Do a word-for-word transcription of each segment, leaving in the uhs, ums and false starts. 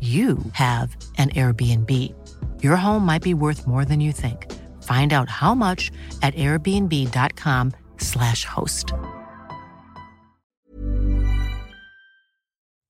you have an Airbnb. Your home might be worth more than you think. Find out how much at airbnb.com slash host.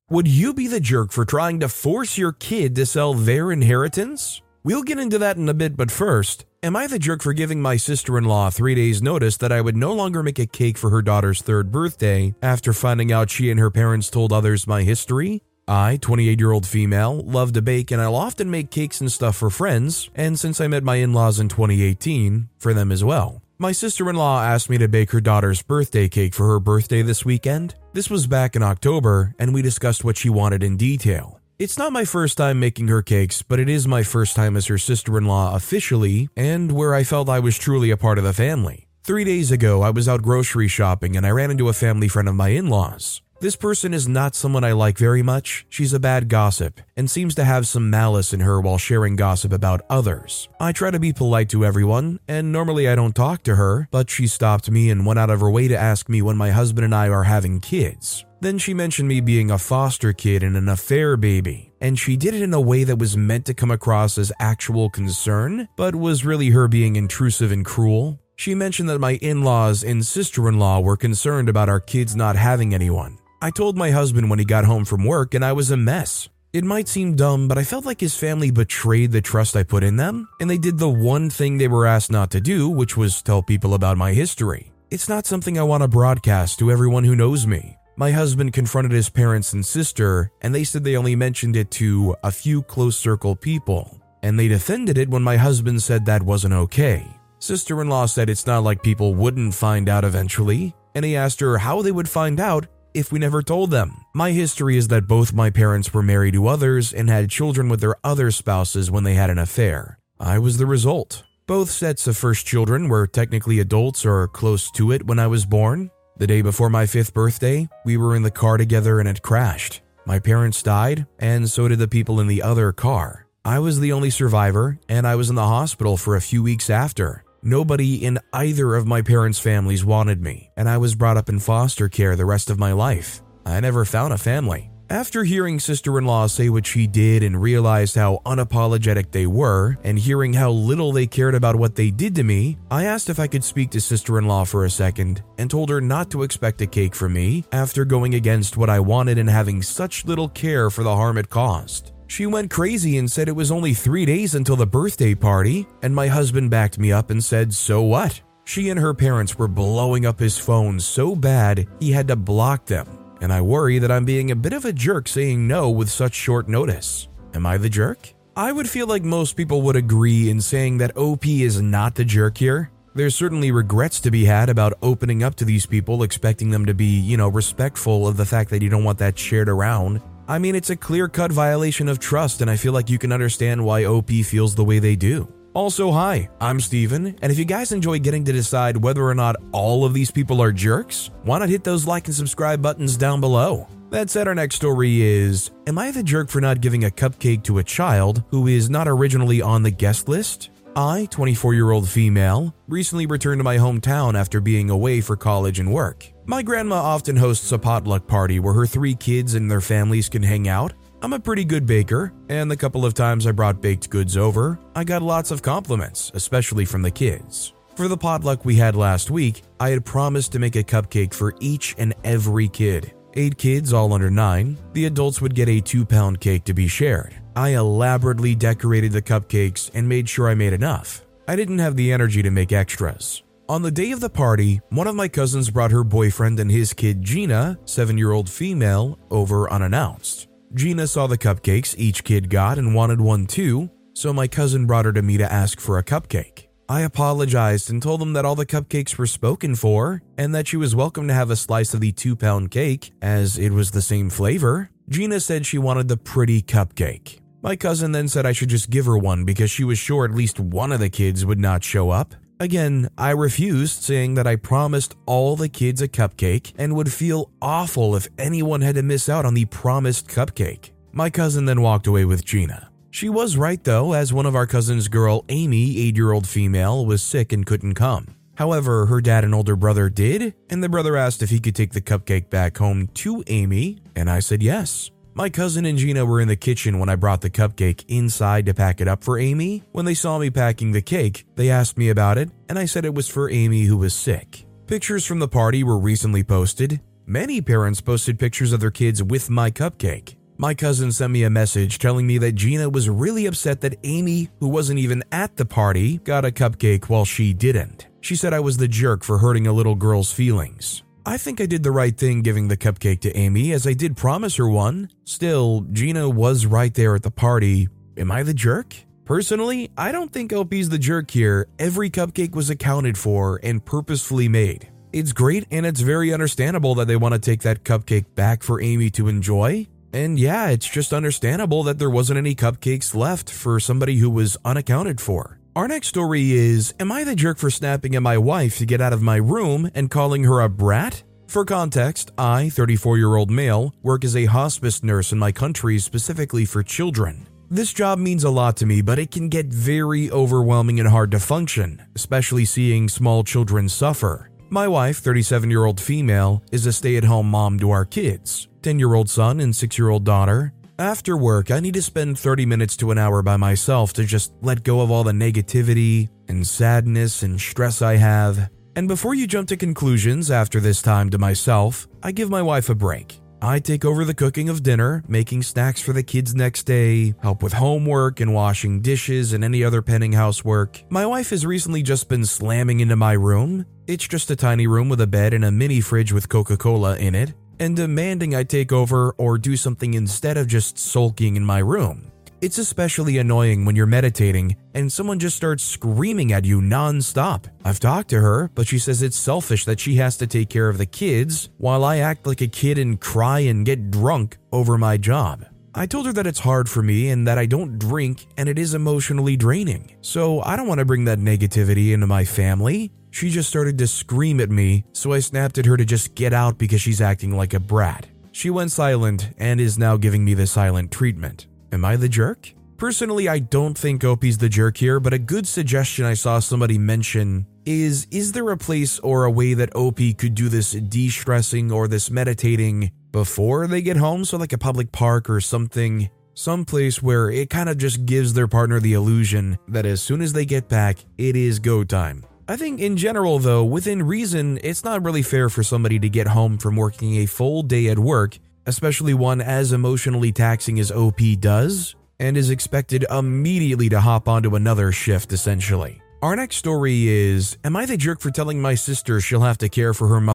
Would you be the jerk for trying to force your kid to sell their inheritance? We'll get into that in a bit, but first, am I the jerk for giving my sister-in-law three days' notice that I would no longer make a cake for her daughter's third birthday after finding out she and her parents told others my history? I, twenty-eight-year-old female, love to bake, and I'll often make cakes and stuff for friends, and since I met my in-laws in twenty eighteen, for them as well. My sister-in-law asked me to bake her daughter's birthday cake for her birthday this weekend. This was back in October, and we discussed what she wanted in detail. It's not my first time making her cakes, but it is my first time as her sister-in-law officially, and where I felt I was truly a part of the family. Three days ago, I was out grocery shopping, and I ran into a family friend of my in-laws. This person is not someone I like very much. She's a bad gossip and seems to have some malice in her while sharing gossip about others. I try to be polite to everyone, and normally I don't talk to her, but she stopped me and went out of her way to ask me when my husband and I are having kids. Then she mentioned me being a foster kid and an affair baby, and she did it in a way that was meant to come across as actual concern, but was really her being intrusive and cruel. She mentioned that my in-laws and sister-in-law were concerned about our kids not having anyone. I told my husband when he got home from work, and I was a mess. It might seem dumb, but I felt like his family betrayed the trust I put in them, and they did the one thing they were asked not to do, which was tell people about my history. It's not something I want to broadcast to everyone who knows me. My husband confronted his parents and sister, and they said they only mentioned it to a few close circle people, and they defended it when my husband said that wasn't okay. Sister-in-law said it's not like people wouldn't find out eventually, and he asked her how they would find out if we never told them. My history is that both my parents were married to others and had children with their other spouses when they had an affair. I was the result. Both sets of first children were technically adults or close to it when I was born. The day before my fifth birthday, we were in the car together and it crashed. My parents died, and so did the people in the other car. I was the only survivor, and I was in the hospital for a few weeks after. Nobody in either of my parents' families wanted me, and I was brought up in foster care the rest of my life. I never found a family. After hearing sister-in-law say what she did and realized how unapologetic they were, and hearing how little they cared about what they did to me, I asked if I could speak to sister-in-law for a second and told her not to expect a cake from me after going against what I wanted and having such little care for the harm it caused. She went crazy and said it was only three days until the birthday party, and my husband backed me up and said, so what? She and her parents were blowing up his phone so bad he had to block them, and I worry that I'm being a bit of a jerk saying no with such short notice. Am I the jerk? I would feel like most people would agree in saying that O P is not the jerk here. There's certainly regrets to be had about opening up to these people, expecting them to be, you know, respectful of the fact that you don't want that shared around. I mean, it's a clear-cut violation of trust, and I feel like you can understand why O P feels the way they do. Also, hi, I'm Steven, and if you guys enjoy getting to decide whether or not all of these people are jerks, why not hit those like and subscribe buttons down below? That said, our next story is, am I the jerk for not giving a cupcake to a child who is not originally on the guest list? I, twenty-four-year-old female, recently returned to my hometown after being away for college and work. My grandma often hosts a potluck party where her three kids and their families can hang out. I'm a pretty good baker, and the couple of times I brought baked goods over, I got lots of compliments, especially from the kids. For the potluck we had last week, I had promised to make a cupcake for each and every kid. Eight kids, all under nine, the adults would get a two-pound cake to be shared. I elaborately decorated the cupcakes and made sure I made enough. I didn't have the energy to make extras. On the day of the party, one of my cousins brought her boyfriend and his kid Gina, seven-year-old female, over unannounced. Gina saw the cupcakes each kid got and wanted one too, so my cousin brought her to me to ask for a cupcake. I apologized and told them that all the cupcakes were spoken for and that she was welcome to have a slice of the two-pound cake as it was the same flavor. Gina said she wanted the pretty cupcake. My cousin then said I should just give her one because she was sure at least one of the kids would not show up. Again, I refused, saying that I promised all the kids a cupcake and would feel awful if anyone had to miss out on the promised cupcake. My cousin then walked away with Gina. She was right though, as one of our cousin's girl, Amy, eight-year-old female, was sick and couldn't come. However, her dad and older brother did, and the brother asked if he could take the cupcake back home to Amy, and I said yes. My cousin and Gina were in the kitchen when I brought the cupcake inside to pack it up for Amy. When they saw me packing the cake, they asked me about it, and I said it was for Amy who was sick. Pictures from the party were recently posted. Many parents posted pictures of their kids with my cupcake. My cousin sent me a message telling me that Gina was really upset that Amy, who wasn't even at the party, got a cupcake while she didn't. She said I was the jerk for hurting a little girl's feelings. I think I did the right thing giving the cupcake to Amy, as I did promise her one. Still, Gina was right there at the party. Am I the jerk? Personally, I don't think L P's the jerk here. Every cupcake was accounted for and purposefully made. It's great and it's very understandable that they want to take that cupcake back for Amy to enjoy. And yeah, it's just understandable that there wasn't any cupcakes left for somebody who was unaccounted for. Our next story is, am I the jerk for snapping at my wife to get out of my room and calling her a brat? For context, I, thirty-four-year-old male, work as a hospice nurse in my country specifically for children. This job means a lot to me, but it can get very overwhelming and hard to function, especially seeing small children suffer. My wife, thirty-seven-year-old female, is a stay-at-home mom to our kids, ten-year-old son and six-year-old daughter. After work, I need to spend thirty minutes to an hour by myself to just let go of all the negativity and sadness and stress I have. And before you jump to conclusions after this time to myself, I give my wife a break. I take over the cooking of dinner, making snacks for the kids next day, help with homework and washing dishes and any other pending housework. My wife has recently just been slamming into my room. It's just a tiny room with a bed and a mini fridge with Coca-Cola in it, and demanding I take over or do something instead of just sulking in my room. It's especially annoying when you're meditating and someone just starts screaming at you non-stop. I've talked to her, but she says it's selfish that she has to take care of the kids while I act like a kid and cry and get drunk over my job. I told her that it's hard for me and that I don't drink and it is emotionally draining, so I don't want to bring that negativity into my family. She just started to scream at me, so I snapped at her to just get out because she's acting like a brat. She went silent and is now giving me the silent treatment. Am I the jerk? Personally, I don't think O P's the jerk here, but a good suggestion I saw somebody mention is, is there a place or a way that O P could do this de-stressing or this meditating before they get home? So like a public park or something, someplace where it kind of just gives their partner the illusion that as soon as they get back, it is go time. I think in general though, within reason, it's not really fair for somebody to get home from working a full day at work, especially one as emotionally taxing as O P does, and is expected immediately to hop onto another shift essentially. Our next story is, am I the jerk for telling my sister she'll have to care for her mom?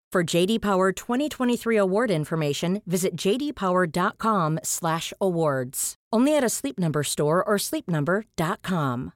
For J D Power twenty twenty-three award information, visit j d power dot com slash awards. Only at a Sleep Number store or sleep number dot com.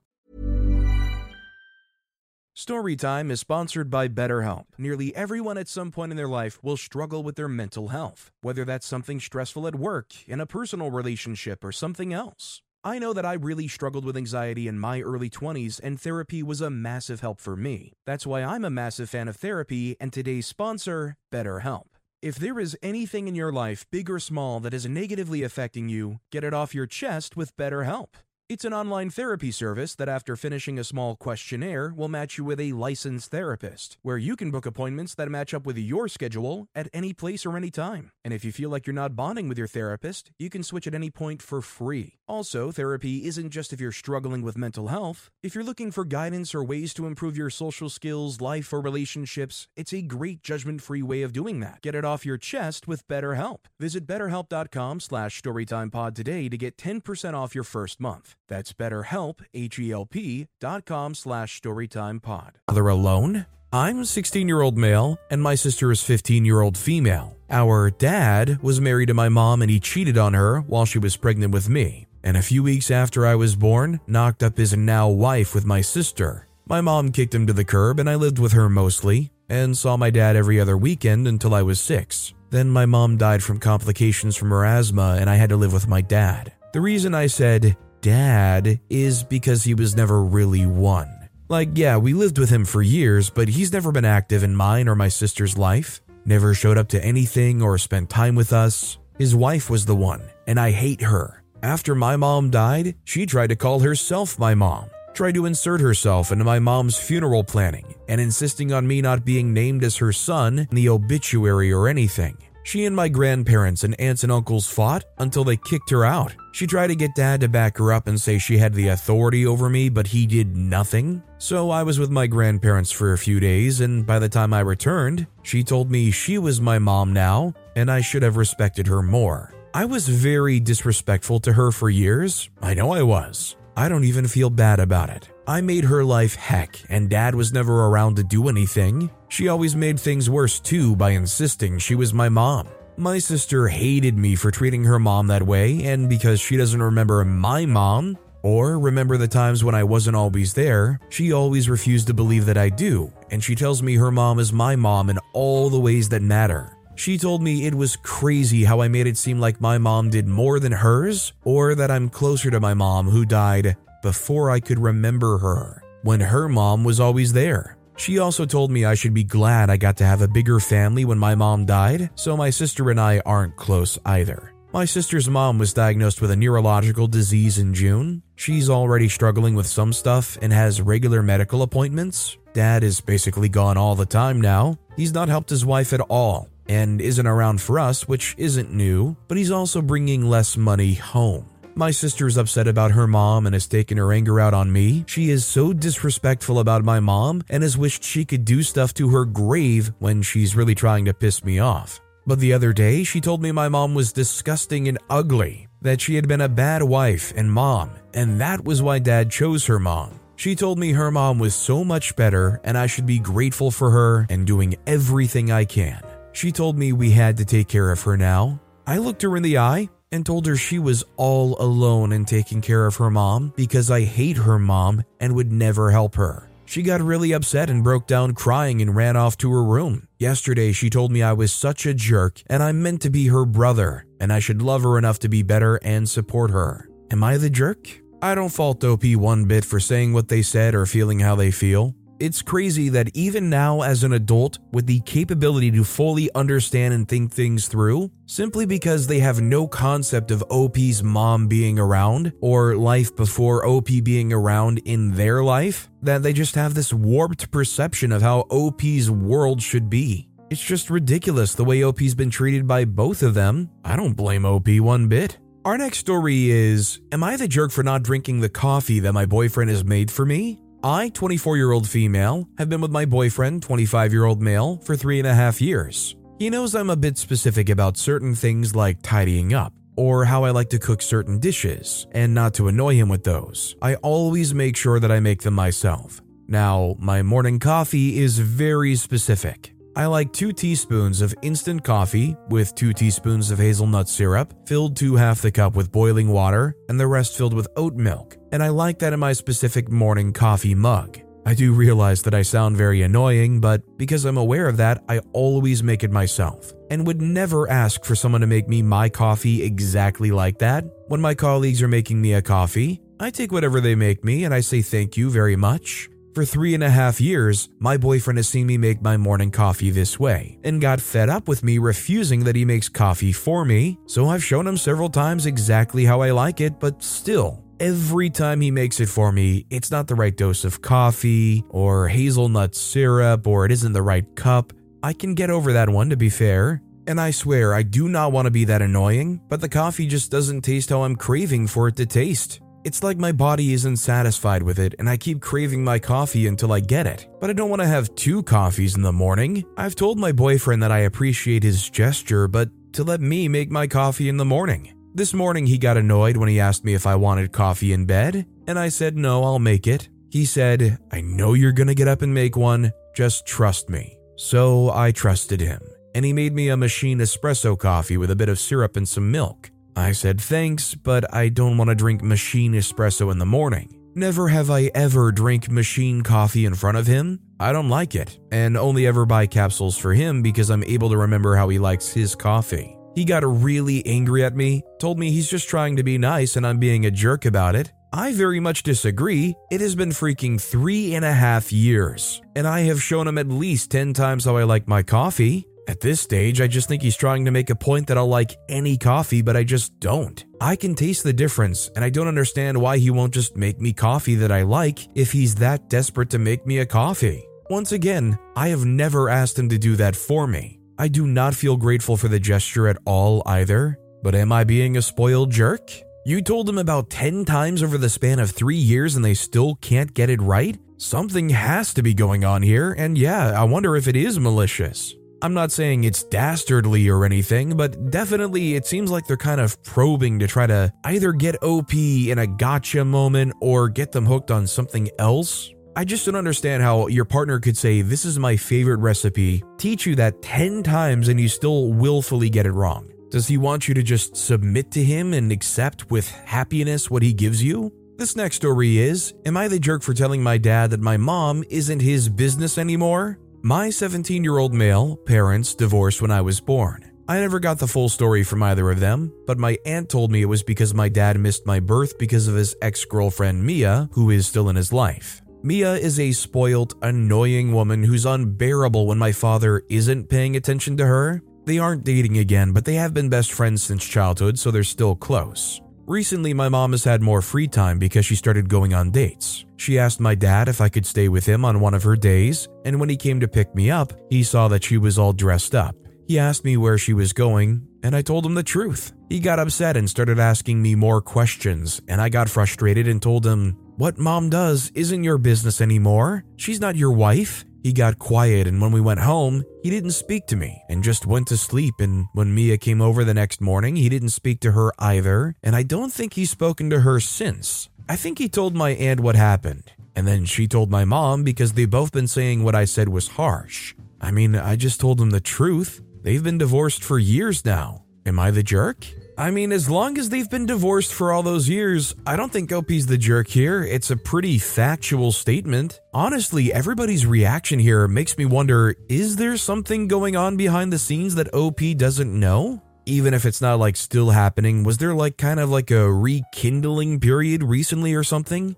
Storytime is sponsored by BetterHelp. Nearly everyone at some point in their life will struggle with their mental health, whether that's something stressful at work, in a personal relationship, or something else. I know that I really struggled with anxiety in my early twenties, and therapy was a massive help for me. That's why I'm a massive fan of therapy and today's sponsor, BetterHelp. If there is anything in your life, big or small, that is negatively affecting you, get it off your chest with BetterHelp. It's an online therapy service that, after finishing a small questionnaire, will match you with a licensed therapist, where you can book appointments that match up with your schedule at any place or any time. And if you feel like you're not bonding with your therapist, you can switch at any point for free. Also, therapy isn't just if you're struggling with mental health. If you're looking for guidance or ways to improve your social skills, life, or relationships, it's a great judgment-free way of doing that. Get it off your chest with BetterHelp. Visit BetterHelp.com slash StorytimePod today to get ten percent off your first month. That's BetterHelp, H E L P, dot com slash StorytimePod. They're alone? I'm a sixteen-year-old male, and my sister is fifteen-year-old female. Our dad was married to my mom, and he cheated on her while she was pregnant with me. And a few weeks after I was born, knocked up his now wife with my sister. My mom kicked him to the curb and I lived with her mostly, and saw my dad every other weekend until I was six. Then my mom died from complications from her asthma and I had to live with my dad. The reason I said dad is because he was never really one. Like, yeah, we lived with him for years, but he's never been active in mine or my sister's life, never showed up to anything or spent time with us. His wife was the one, and I hate her. After my mom died, she tried to call herself my mom, tried to insert herself into my mom's funeral planning, and insisting on me not being named as her son in the obituary or anything. She and my grandparents and aunts and uncles fought until they kicked her out. She tried to get dad to back her up and say she had the authority over me, but he did nothing. So I was with my grandparents for a few days, and by the time I returned, she told me she was my mom now, and I should have respected her more. I was very disrespectful to her for years. I know I was. I don't even feel bad about it. I made her life heck, and dad was never around to do anything. She always made things worse too by insisting she was my mom. My sister hated me for treating her mom that way, and because she doesn't remember my mom, or remember the times when I wasn't always there, she always refused to believe that I do, and she tells me her mom is my mom in all the ways that matter. She told me it was crazy how I made it seem like my mom did more than hers, or that I'm closer to my mom who died before I could remember her, when her mom was always there. She also told me I should be glad I got to have a bigger family when my mom died, so my sister and I aren't close either. My sister's mom was diagnosed with a neurological disease in June. She's already struggling with some stuff and has regular medical appointments. Dad is basically gone all the time now. He's not helped his wife at all, and isn't around for us, which isn't new, but he's also bringing less money home. My sister's upset about her mom and has taken her anger out on me. She is so disrespectful about my mom and has wished she could do stuff to her grave when she's really trying to piss me off. But the other day, she told me my mom was disgusting and ugly, that she had been a bad wife and mom, and that was why dad chose her mom. She told me her mom was so much better and I should be grateful for her and doing everything I can. She told me we had to take care of her now. I looked her in the eye and told her she was all alone in taking care of her mom because I hate her mom and would never help her. She got really upset and broke down crying and ran off to her room. Yesterday, she told me I was such a jerk and I meant to be her brother and I should love her enough to be better and support her. Am I the jerk? I don't fault O P one bit for saying what they said or feeling how they feel. It's crazy that even now as an adult with the capability to fully understand and think things through, simply because they have no concept of O P's mom being around or life before O P being around in their life, that they just have this warped perception of how O P's world should be. It's just ridiculous the way O P's been treated by both of them. I don't blame O P one bit. Our next story is, am I the jerk for not drinking the coffee that my boyfriend has made for me? I, twenty-four-year-old female, have been with my boyfriend, twenty-five-year-old male, for three and a half years. He knows I'm a bit specific about certain things like tidying up, or how I like to cook certain dishes, and not to annoy him with those. I always make sure that I make them myself. Now, my morning coffee is very specific. I like two teaspoons of instant coffee with two teaspoons of hazelnut syrup, filled to half the cup with boiling water, and the rest filled with oat milk. And I like that in my specific morning coffee mug. I do realize that I sound very annoying, but because I'm aware of that, I always make it myself and would never ask for someone to make me my coffee exactly like that. When my colleagues are making me a coffee, I take whatever they make me and I say thank you very much. For three and a half years, my boyfriend has seen me make my morning coffee this way and got fed up with me refusing that he makes coffee for me, so I've shown him several times exactly how I like it, but still, every time he makes it for me, it's not the right dose of coffee or hazelnut syrup or it isn't the right cup. I can get over that one, to be fair. And I swear I do not want to be that annoying, but the coffee just doesn't taste how I'm craving for it to taste. It's like my body isn't satisfied with it and I keep craving my coffee until I get it. But I don't want to have two coffees in the morning. I've told my boyfriend that I appreciate his gesture, but to let me make my coffee in the morning. This morning he got annoyed when he asked me if I wanted coffee in bed, and I said no, I'll make it. He said, "I know you're gonna get up and make one, just trust me." So I trusted him, and he made me a machine espresso coffee with a bit of syrup and some milk. I said thanks, but I don't want to drink machine espresso in the morning. Never have I ever drank machine coffee in front of him. I don't like it, and only ever buy capsules for him because I'm able to remember how he likes his coffee. He got really angry at me, told me he's just trying to be nice and I'm being a jerk about it. I very much disagree. It has been freaking three and a half years, and I have shown him at least ten times how I like my coffee. At this stage, I just think he's trying to make a point that I'll like any coffee, but I just don't. I can taste the difference, and I don't understand why he won't just make me coffee that I like if he's that desperate to make me a coffee. Once again, I have never asked him to do that for me. I do not feel grateful for the gesture at all either, but am I being a spoiled jerk? You told them about ten times over the span of three years and they still can't get it right? Something has to be going on here, and yeah, I wonder if it is malicious. I'm not saying it's dastardly or anything, but definitely it seems like they're kind of probing to try to either get O P in a gotcha moment or get them hooked on something else. I just don't understand how your partner could say, "This is my favorite recipe," teach you that ten times and you still willfully get it wrong. Does he want you to just submit to him and accept with happiness what he gives you? This next story is, am I the jerk for telling my dad that my mom isn't his business anymore? My seventeen-year-old male parents divorced when I was born. I never got the full story from either of them, but my aunt told me it was because my dad missed my birth because of his ex-girlfriend Mia, who is still in his life. Mia is a spoiled, annoying woman who's unbearable when my father isn't paying attention to her. They aren't dating again, but they have been best friends since childhood, so they're still close. Recently, my mom has had more free time because she started going on dates. She asked my dad if I could stay with him on one of her days, and when he came to pick me up, he saw that she was all dressed up. He asked me where she was going, and I told him the truth. He got upset and started asking me more questions, and I got frustrated and told him, "What mom does isn't your business anymore. She's not your wife." He got quiet, and when we went home, he didn't speak to me and just went to sleep. And when Mia came over the next morning, he didn't speak to her either, and I don't think he's spoken to her since. I think he told my aunt what happened, and then she told my mom because they've both been saying what I said was harsh. I mean, I just told them the truth. They've been divorced for years now. Am I the jerk? I mean, as long as they've been divorced for all those years, I don't think O P's the jerk here. It's a pretty factual statement. Honestly, everybody's reaction here makes me wonder, is there something going on behind the scenes that O P doesn't know? Even if it's not like still happening, was there like kind of like a rekindling period recently or something?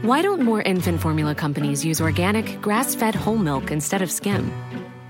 Why don't more infant formula companies use organic, grass-fed whole milk instead of skim?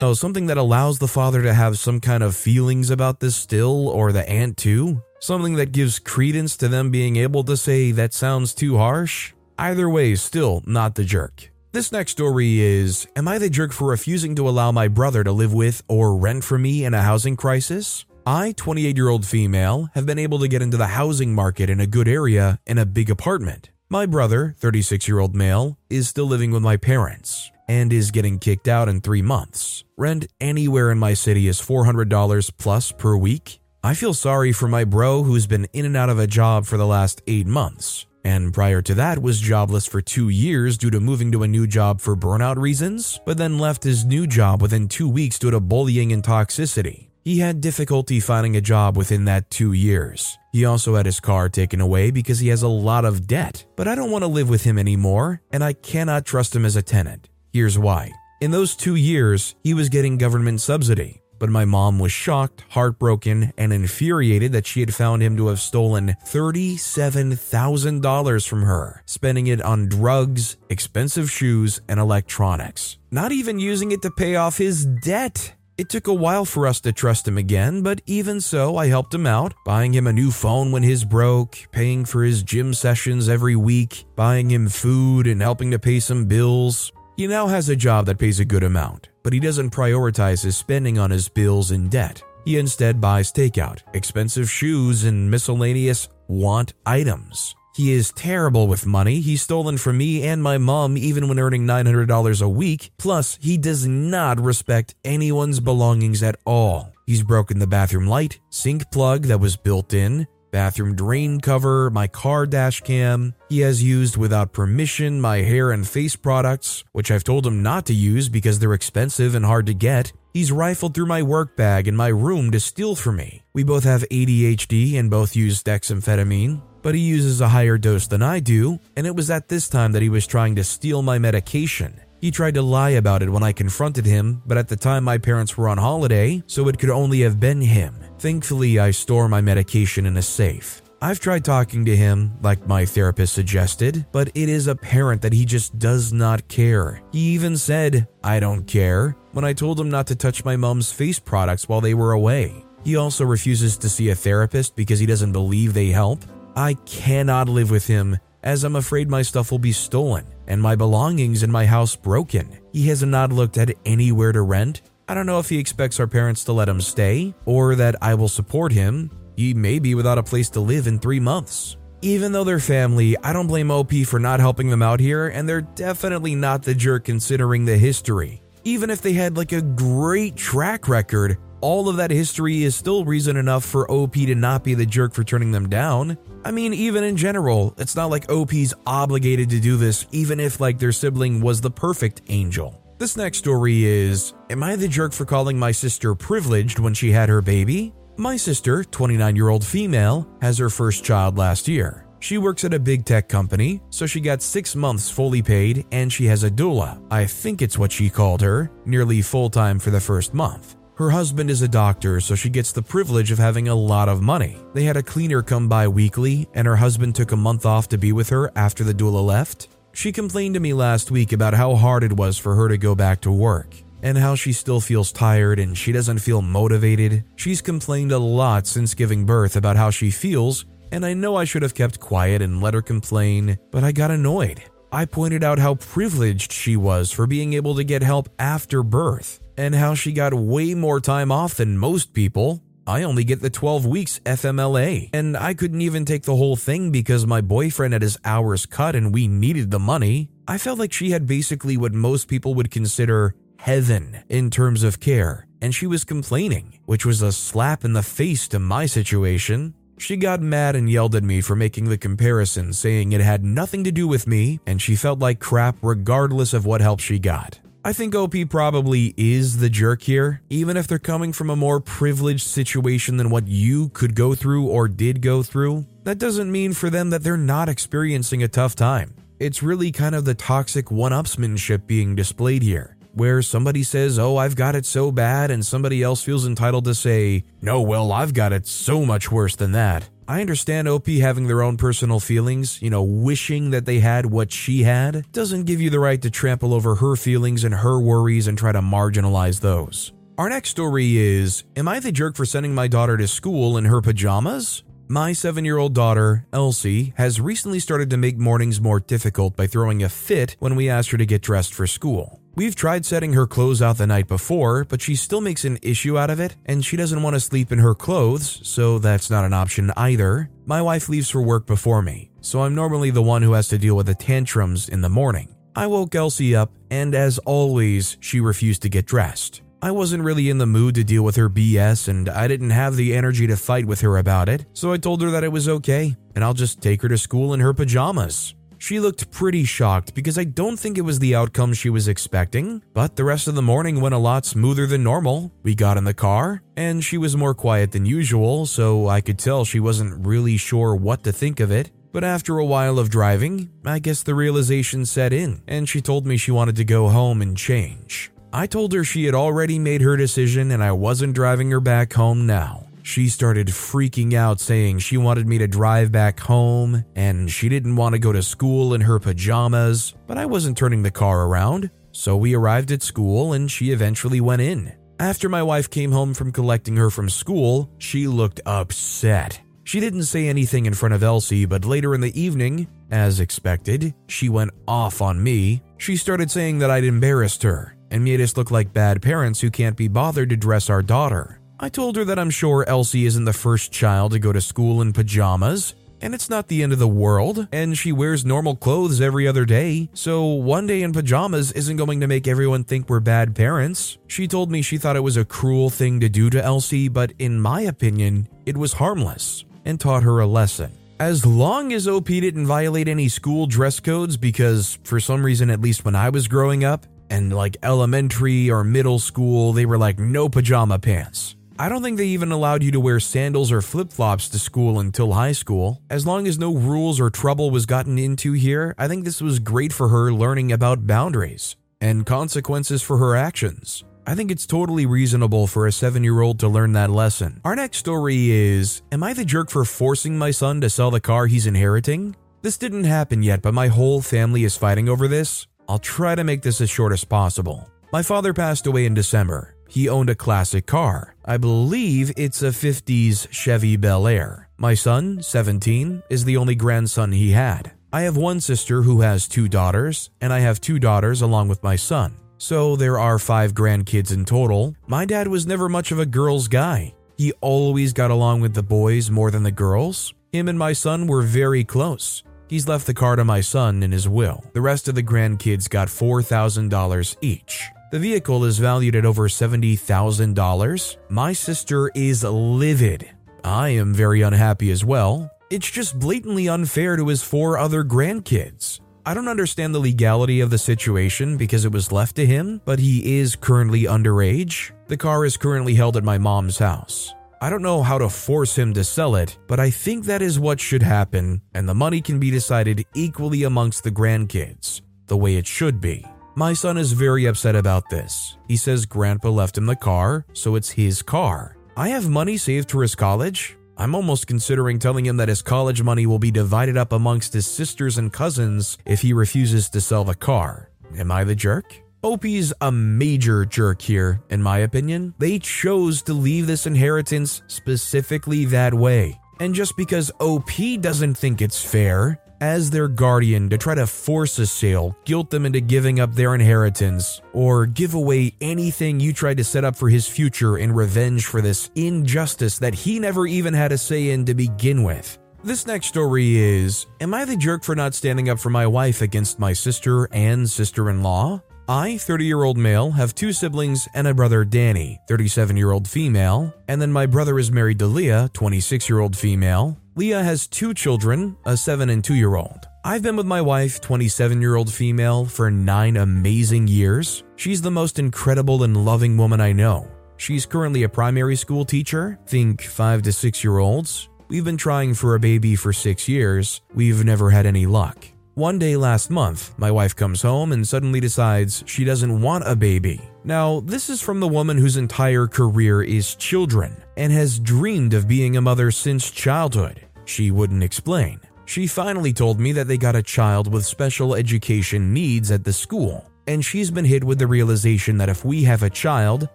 Oh, something that allows the father to have some kind of feelings about this still, or the aunt too? Something that gives credence to them being able to say that sounds too harsh? Either way, still not the jerk. This next story is, am I the jerk for refusing to allow my brother to live with or rent for me in a housing crisis? I, twenty-eight-year-old female, have been able to get into the housing market in a good area and a big apartment. My brother, thirty-six-year-old male, is still living with my parents and is getting kicked out in three months. Rent anywhere in my city is four hundred dollars plus per week. I feel sorry for my bro who's been in and out of a job for the last eight months, and prior to that was jobless for two years due to moving to a new job for burnout reasons, but then left his new job within two weeks due to bullying and toxicity. He had difficulty finding a job within that two years. He also had his car taken away because he has a lot of debt, but I don't want to live with him anymore, and I cannot trust him as a tenant. Here's why. In those two years, he was getting government subsidy, but my mom was shocked, heartbroken, and infuriated that she had found him to have stolen thirty-seven thousand dollars from her, spending it on drugs, expensive shoes, and electronics, not even using it to pay off his debt. It took a while for us to trust him again, but even so, I helped him out, buying him a new phone when his broke, paying for his gym sessions every week, buying him food and helping to pay some bills. He now has a job that pays a good amount, but he doesn't prioritize his spending on his bills and debt. He instead buys takeout, expensive shoes, and miscellaneous want items. He is terrible with money. He's stolen from me and my mom even when earning nine hundred dollars a week. Plus, he does not respect anyone's belongings at all. He's broken the bathroom light, sink plug that was built in, bathroom drain cover, my car dash cam. He has used without permission my hair and face products, which I've told him not to use because they're expensive and hard to get. He's rifled through my work bag and my room to steal from me. We both have A D H D and both use dexamphetamine, but he uses a higher dose than I do, and it was at this time that he was trying to steal my medication. He tried to lie about it when I confronted him, but at the time my parents were on holiday, so it could only have been him. Thankfully, I store my medication in a safe. I've tried talking to him, like my therapist suggested, but it is apparent that he just does not care. He even said, "I don't care," when I told him not to touch my mom's face products while they were away. He also refuses to see a therapist because he doesn't believe they help. I cannot live with him, as I'm afraid my stuff will be stolen and my belongings in my house broken. He has not looked at anywhere to rent. I don't know if he expects our parents to let him stay or that I will support him. He may be without a place to live in three months. Even though they're family, I don't blame O P for not helping them out here, and they're definitely not the jerk considering the history. Even if they had like a great track record, all of that history is still reason enough for O P to not be the jerk for turning them down. I mean, even in general, it's not like O P's obligated to do this, even if like their sibling was the perfect angel. This next story is, am I the jerk for calling my sister privileged when she had her baby? My sister, twenty-nine-year-old female, has her first child last year. She works at a big tech company, so she got six months fully paid, and she has a doula, I think it's what she called her, nearly full-time for the first month. Her husband is a doctor, so she gets the privilege of having a lot of money. They had a cleaner come by weekly, and her husband took a month off to be with her after the doula left. She complained to me last week about how hard it was for her to go back to work, and how she still feels tired and she doesn't feel motivated. She's complained a lot since giving birth about how she feels, and I know I should have kept quiet and let her complain, but I got annoyed. I pointed out how privileged she was for being able to get help after birth, and how she got way more time off than most people. I only get the twelve weeks F M L A, and I couldn't even take the whole thing because my boyfriend had his hours cut and we needed the money. I felt like she had basically what most people would consider heaven in terms of care, and she was complaining, which was a slap in the face to my situation. She got mad and yelled at me for making the comparison, saying it had nothing to do with me, and she felt like crap regardless of what help she got. I think O P probably is the jerk here, even if they're coming from a more privileged situation than what you could go through or did go through. That doesn't mean for them that they're not experiencing a tough time. It's really kind of the toxic one-upsmanship being displayed here, where somebody says, "Oh, I've got it so bad," and somebody else feels entitled to say, "No, well, I've got it so much worse than that." I understand O P having their own personal feelings, you know, wishing that they had what she had, doesn't give you the right to trample over her feelings and her worries and try to marginalize those. Our next story is, am I the jerk for sending my daughter to school in her pajamas? My seven-year-old daughter, Elsie, has recently started to make mornings more difficult by throwing a fit when we ask her to get dressed for school. We've tried setting her clothes out the night before, but she still makes an issue out of it, and she doesn't want to sleep in her clothes, so that's not an option either. My wife leaves for work before me, so I'm normally the one who has to deal with the tantrums in the morning. I woke Elsie up, and as always, she refused to get dressed. I wasn't really in the mood to deal with her B S and I didn't have the energy to fight with her about it, so I told her that it was okay and I'll just take her to school in her pajamas. She looked pretty shocked because I don't think it was the outcome she was expecting, but the rest of the morning went a lot smoother than normal. We got in the car, and she was more quiet than usual, so I could tell she wasn't really sure what to think of it. But after a while of driving, I guess the realization set in, and she told me she wanted to go home and change. I told her she had already made her decision and I wasn't driving her back home now. She started freaking out, saying she wanted me to drive back home and she didn't want to go to school in her pajamas, but I wasn't turning the car around. So we arrived at school and she eventually went in. After my wife came home from collecting her from school, she looked upset. She didn't say anything in front of Elsie, but later in the evening, as expected, she went off on me. She started saying that I'd embarrassed her and made us look like bad parents who can't be bothered to dress our daughter. I told her that I'm sure Elsie isn't the first child to go to school in pajamas, and it's not the end of the world, and she wears normal clothes every other day, so one day in pajamas isn't going to make everyone think we're bad parents. She told me she thought it was a cruel thing to do to Elsie, but in my opinion, it was harmless and taught her a lesson. As long as O P didn't violate any school dress codes, because for some reason, at least when I was growing up, and like elementary or middle school, they were like, no pajama pants. I don't think they even allowed you to wear sandals or flip-flops to school until high school. As long as no rules or trouble was gotten into here, I think this was great for her learning about boundaries and consequences for her actions. I think it's totally reasonable for a seven-year-old to learn that lesson. Our next story is, am I the jerk for forcing my son to sell the car he's inheriting? This didn't happen yet, but my whole family is fighting over this. I'll try to make this as short as possible. My father passed away in December. He owned a classic car. I believe it's a fifties Chevy Bel Air. My son, seventeen, is the only grandson he had. I have one sister who has two daughters, and I have two daughters along with my son. So there are five grandkids in total. My dad was never much of a girls' guy. He always got along with the boys more than the girls. Him and my son were very close. He's left the car to my son in his will. The rest of the grandkids got four thousand dollars each. The vehicle is valued at over seventy thousand dollars. My sister is livid. I am very unhappy as well. It's just blatantly unfair to his four other grandkids. I don't understand the legality of the situation because it was left to him, but he is currently underage. The car is currently held at my mom's house. I don't know how to force him to sell it, but I think that is what should happen, and the money can be decided equally amongst the grandkids, the way it should be. My son is very upset about this. He says grandpa left him the car, so it's his car. I have money saved for his college. I'm almost considering telling him that his college money will be divided up amongst his sisters and cousins if he refuses to sell the car. Am I the jerk? O P's a major jerk here, in my opinion. They chose to leave this inheritance specifically that way. And just because O P doesn't think it's fair, as their guardian to try to force a sale, guilt them into giving up their inheritance, or give away anything you tried to set up for his future in revenge for this injustice that he never even had a say in to begin with. This next story is, am I the jerk for not standing up for my wife against my sister and sister-in-law? I, thirty-year-old male, have two siblings and a brother, Danny, thirty-seven-year-old female, and then my brother is married to Leah, twenty-six-year-old female. Leah has two children, a seven and two-year-old. I've been with my wife, twenty-seven-year-old female, for nine amazing years. She's the most incredible and loving woman I know. She's currently a primary school teacher, think five to six-year-olds. We've been trying for a baby for six years. We've never had any luck. One day last month, my wife comes home and suddenly decides she doesn't want a baby. Now, this is from the woman whose entire career is children and has dreamed of being a mother since childhood. She wouldn't explain. She finally told me that they got a child with special education needs at the school, and she's been hit with the realization that if we have a child,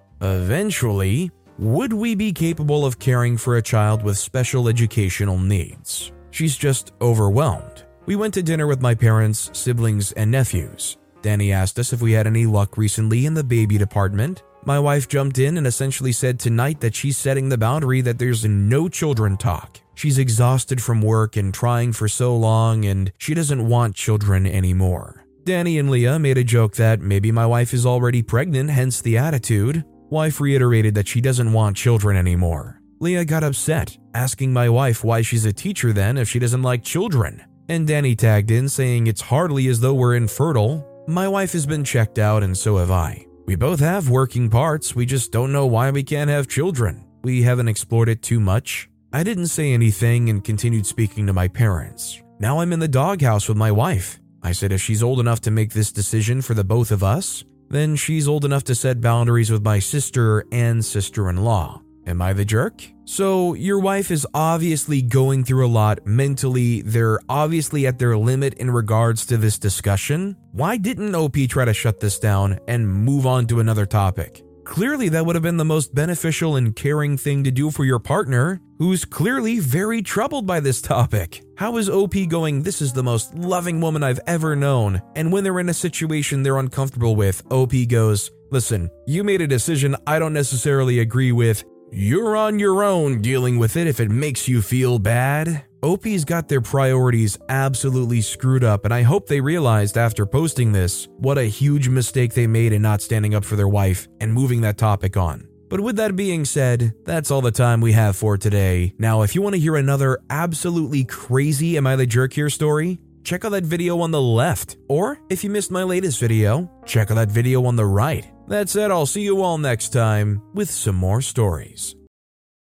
eventually, would we be capable of caring for a child with special educational needs? She's just overwhelmed. We went to dinner with my parents, siblings, and nephews. Danny asked us if we had any luck recently in the baby department. My wife jumped in and essentially said tonight that she's setting the boundary that there's no children talk. She's exhausted from work and trying for so long, and she doesn't want children anymore. Danny and Leah made a joke that maybe my wife is already pregnant, hence the attitude. Wife reiterated that she doesn't want children anymore. Leah got upset, asking my wife why she's a teacher then if she doesn't like children. And Danny tagged in saying it's hardly as though we're infertile. My wife has been checked out and so have I. We both have working parts, we just don't know why we can't have children. We haven't explored it too much. I didn't say anything and continued speaking to my parents. Now I'm in the doghouse with my wife. I said if she's old enough to make this decision for the both of us, then she's old enough to set boundaries with my sister and sister-in-law. Am I the jerk? So your wife is obviously going through a lot mentally. They're obviously at their limit in regards to this discussion. Why didn't O P try to shut this down and move on to another topic? Clearly, that would have been the most beneficial and caring thing to do for your partner, who's clearly very troubled by this topic. How is O P going, this is the most loving woman I've ever known, and when they're in a situation they're uncomfortable with, O P goes, listen, you made a decision I don't necessarily agree with, you're on your own dealing with it if it makes you feel bad. O P's got their priorities absolutely screwed up, and I hope they realized after posting this what a huge mistake they made in not standing up for their wife and moving that topic on. But with that being said, that's all the time we have for today. Now, if you want to hear another absolutely crazy Am I the Jerk Here story, check out that video on the left. Or if you missed my latest video, check out that video on the right. That's it, I'll see you all next time with some more stories.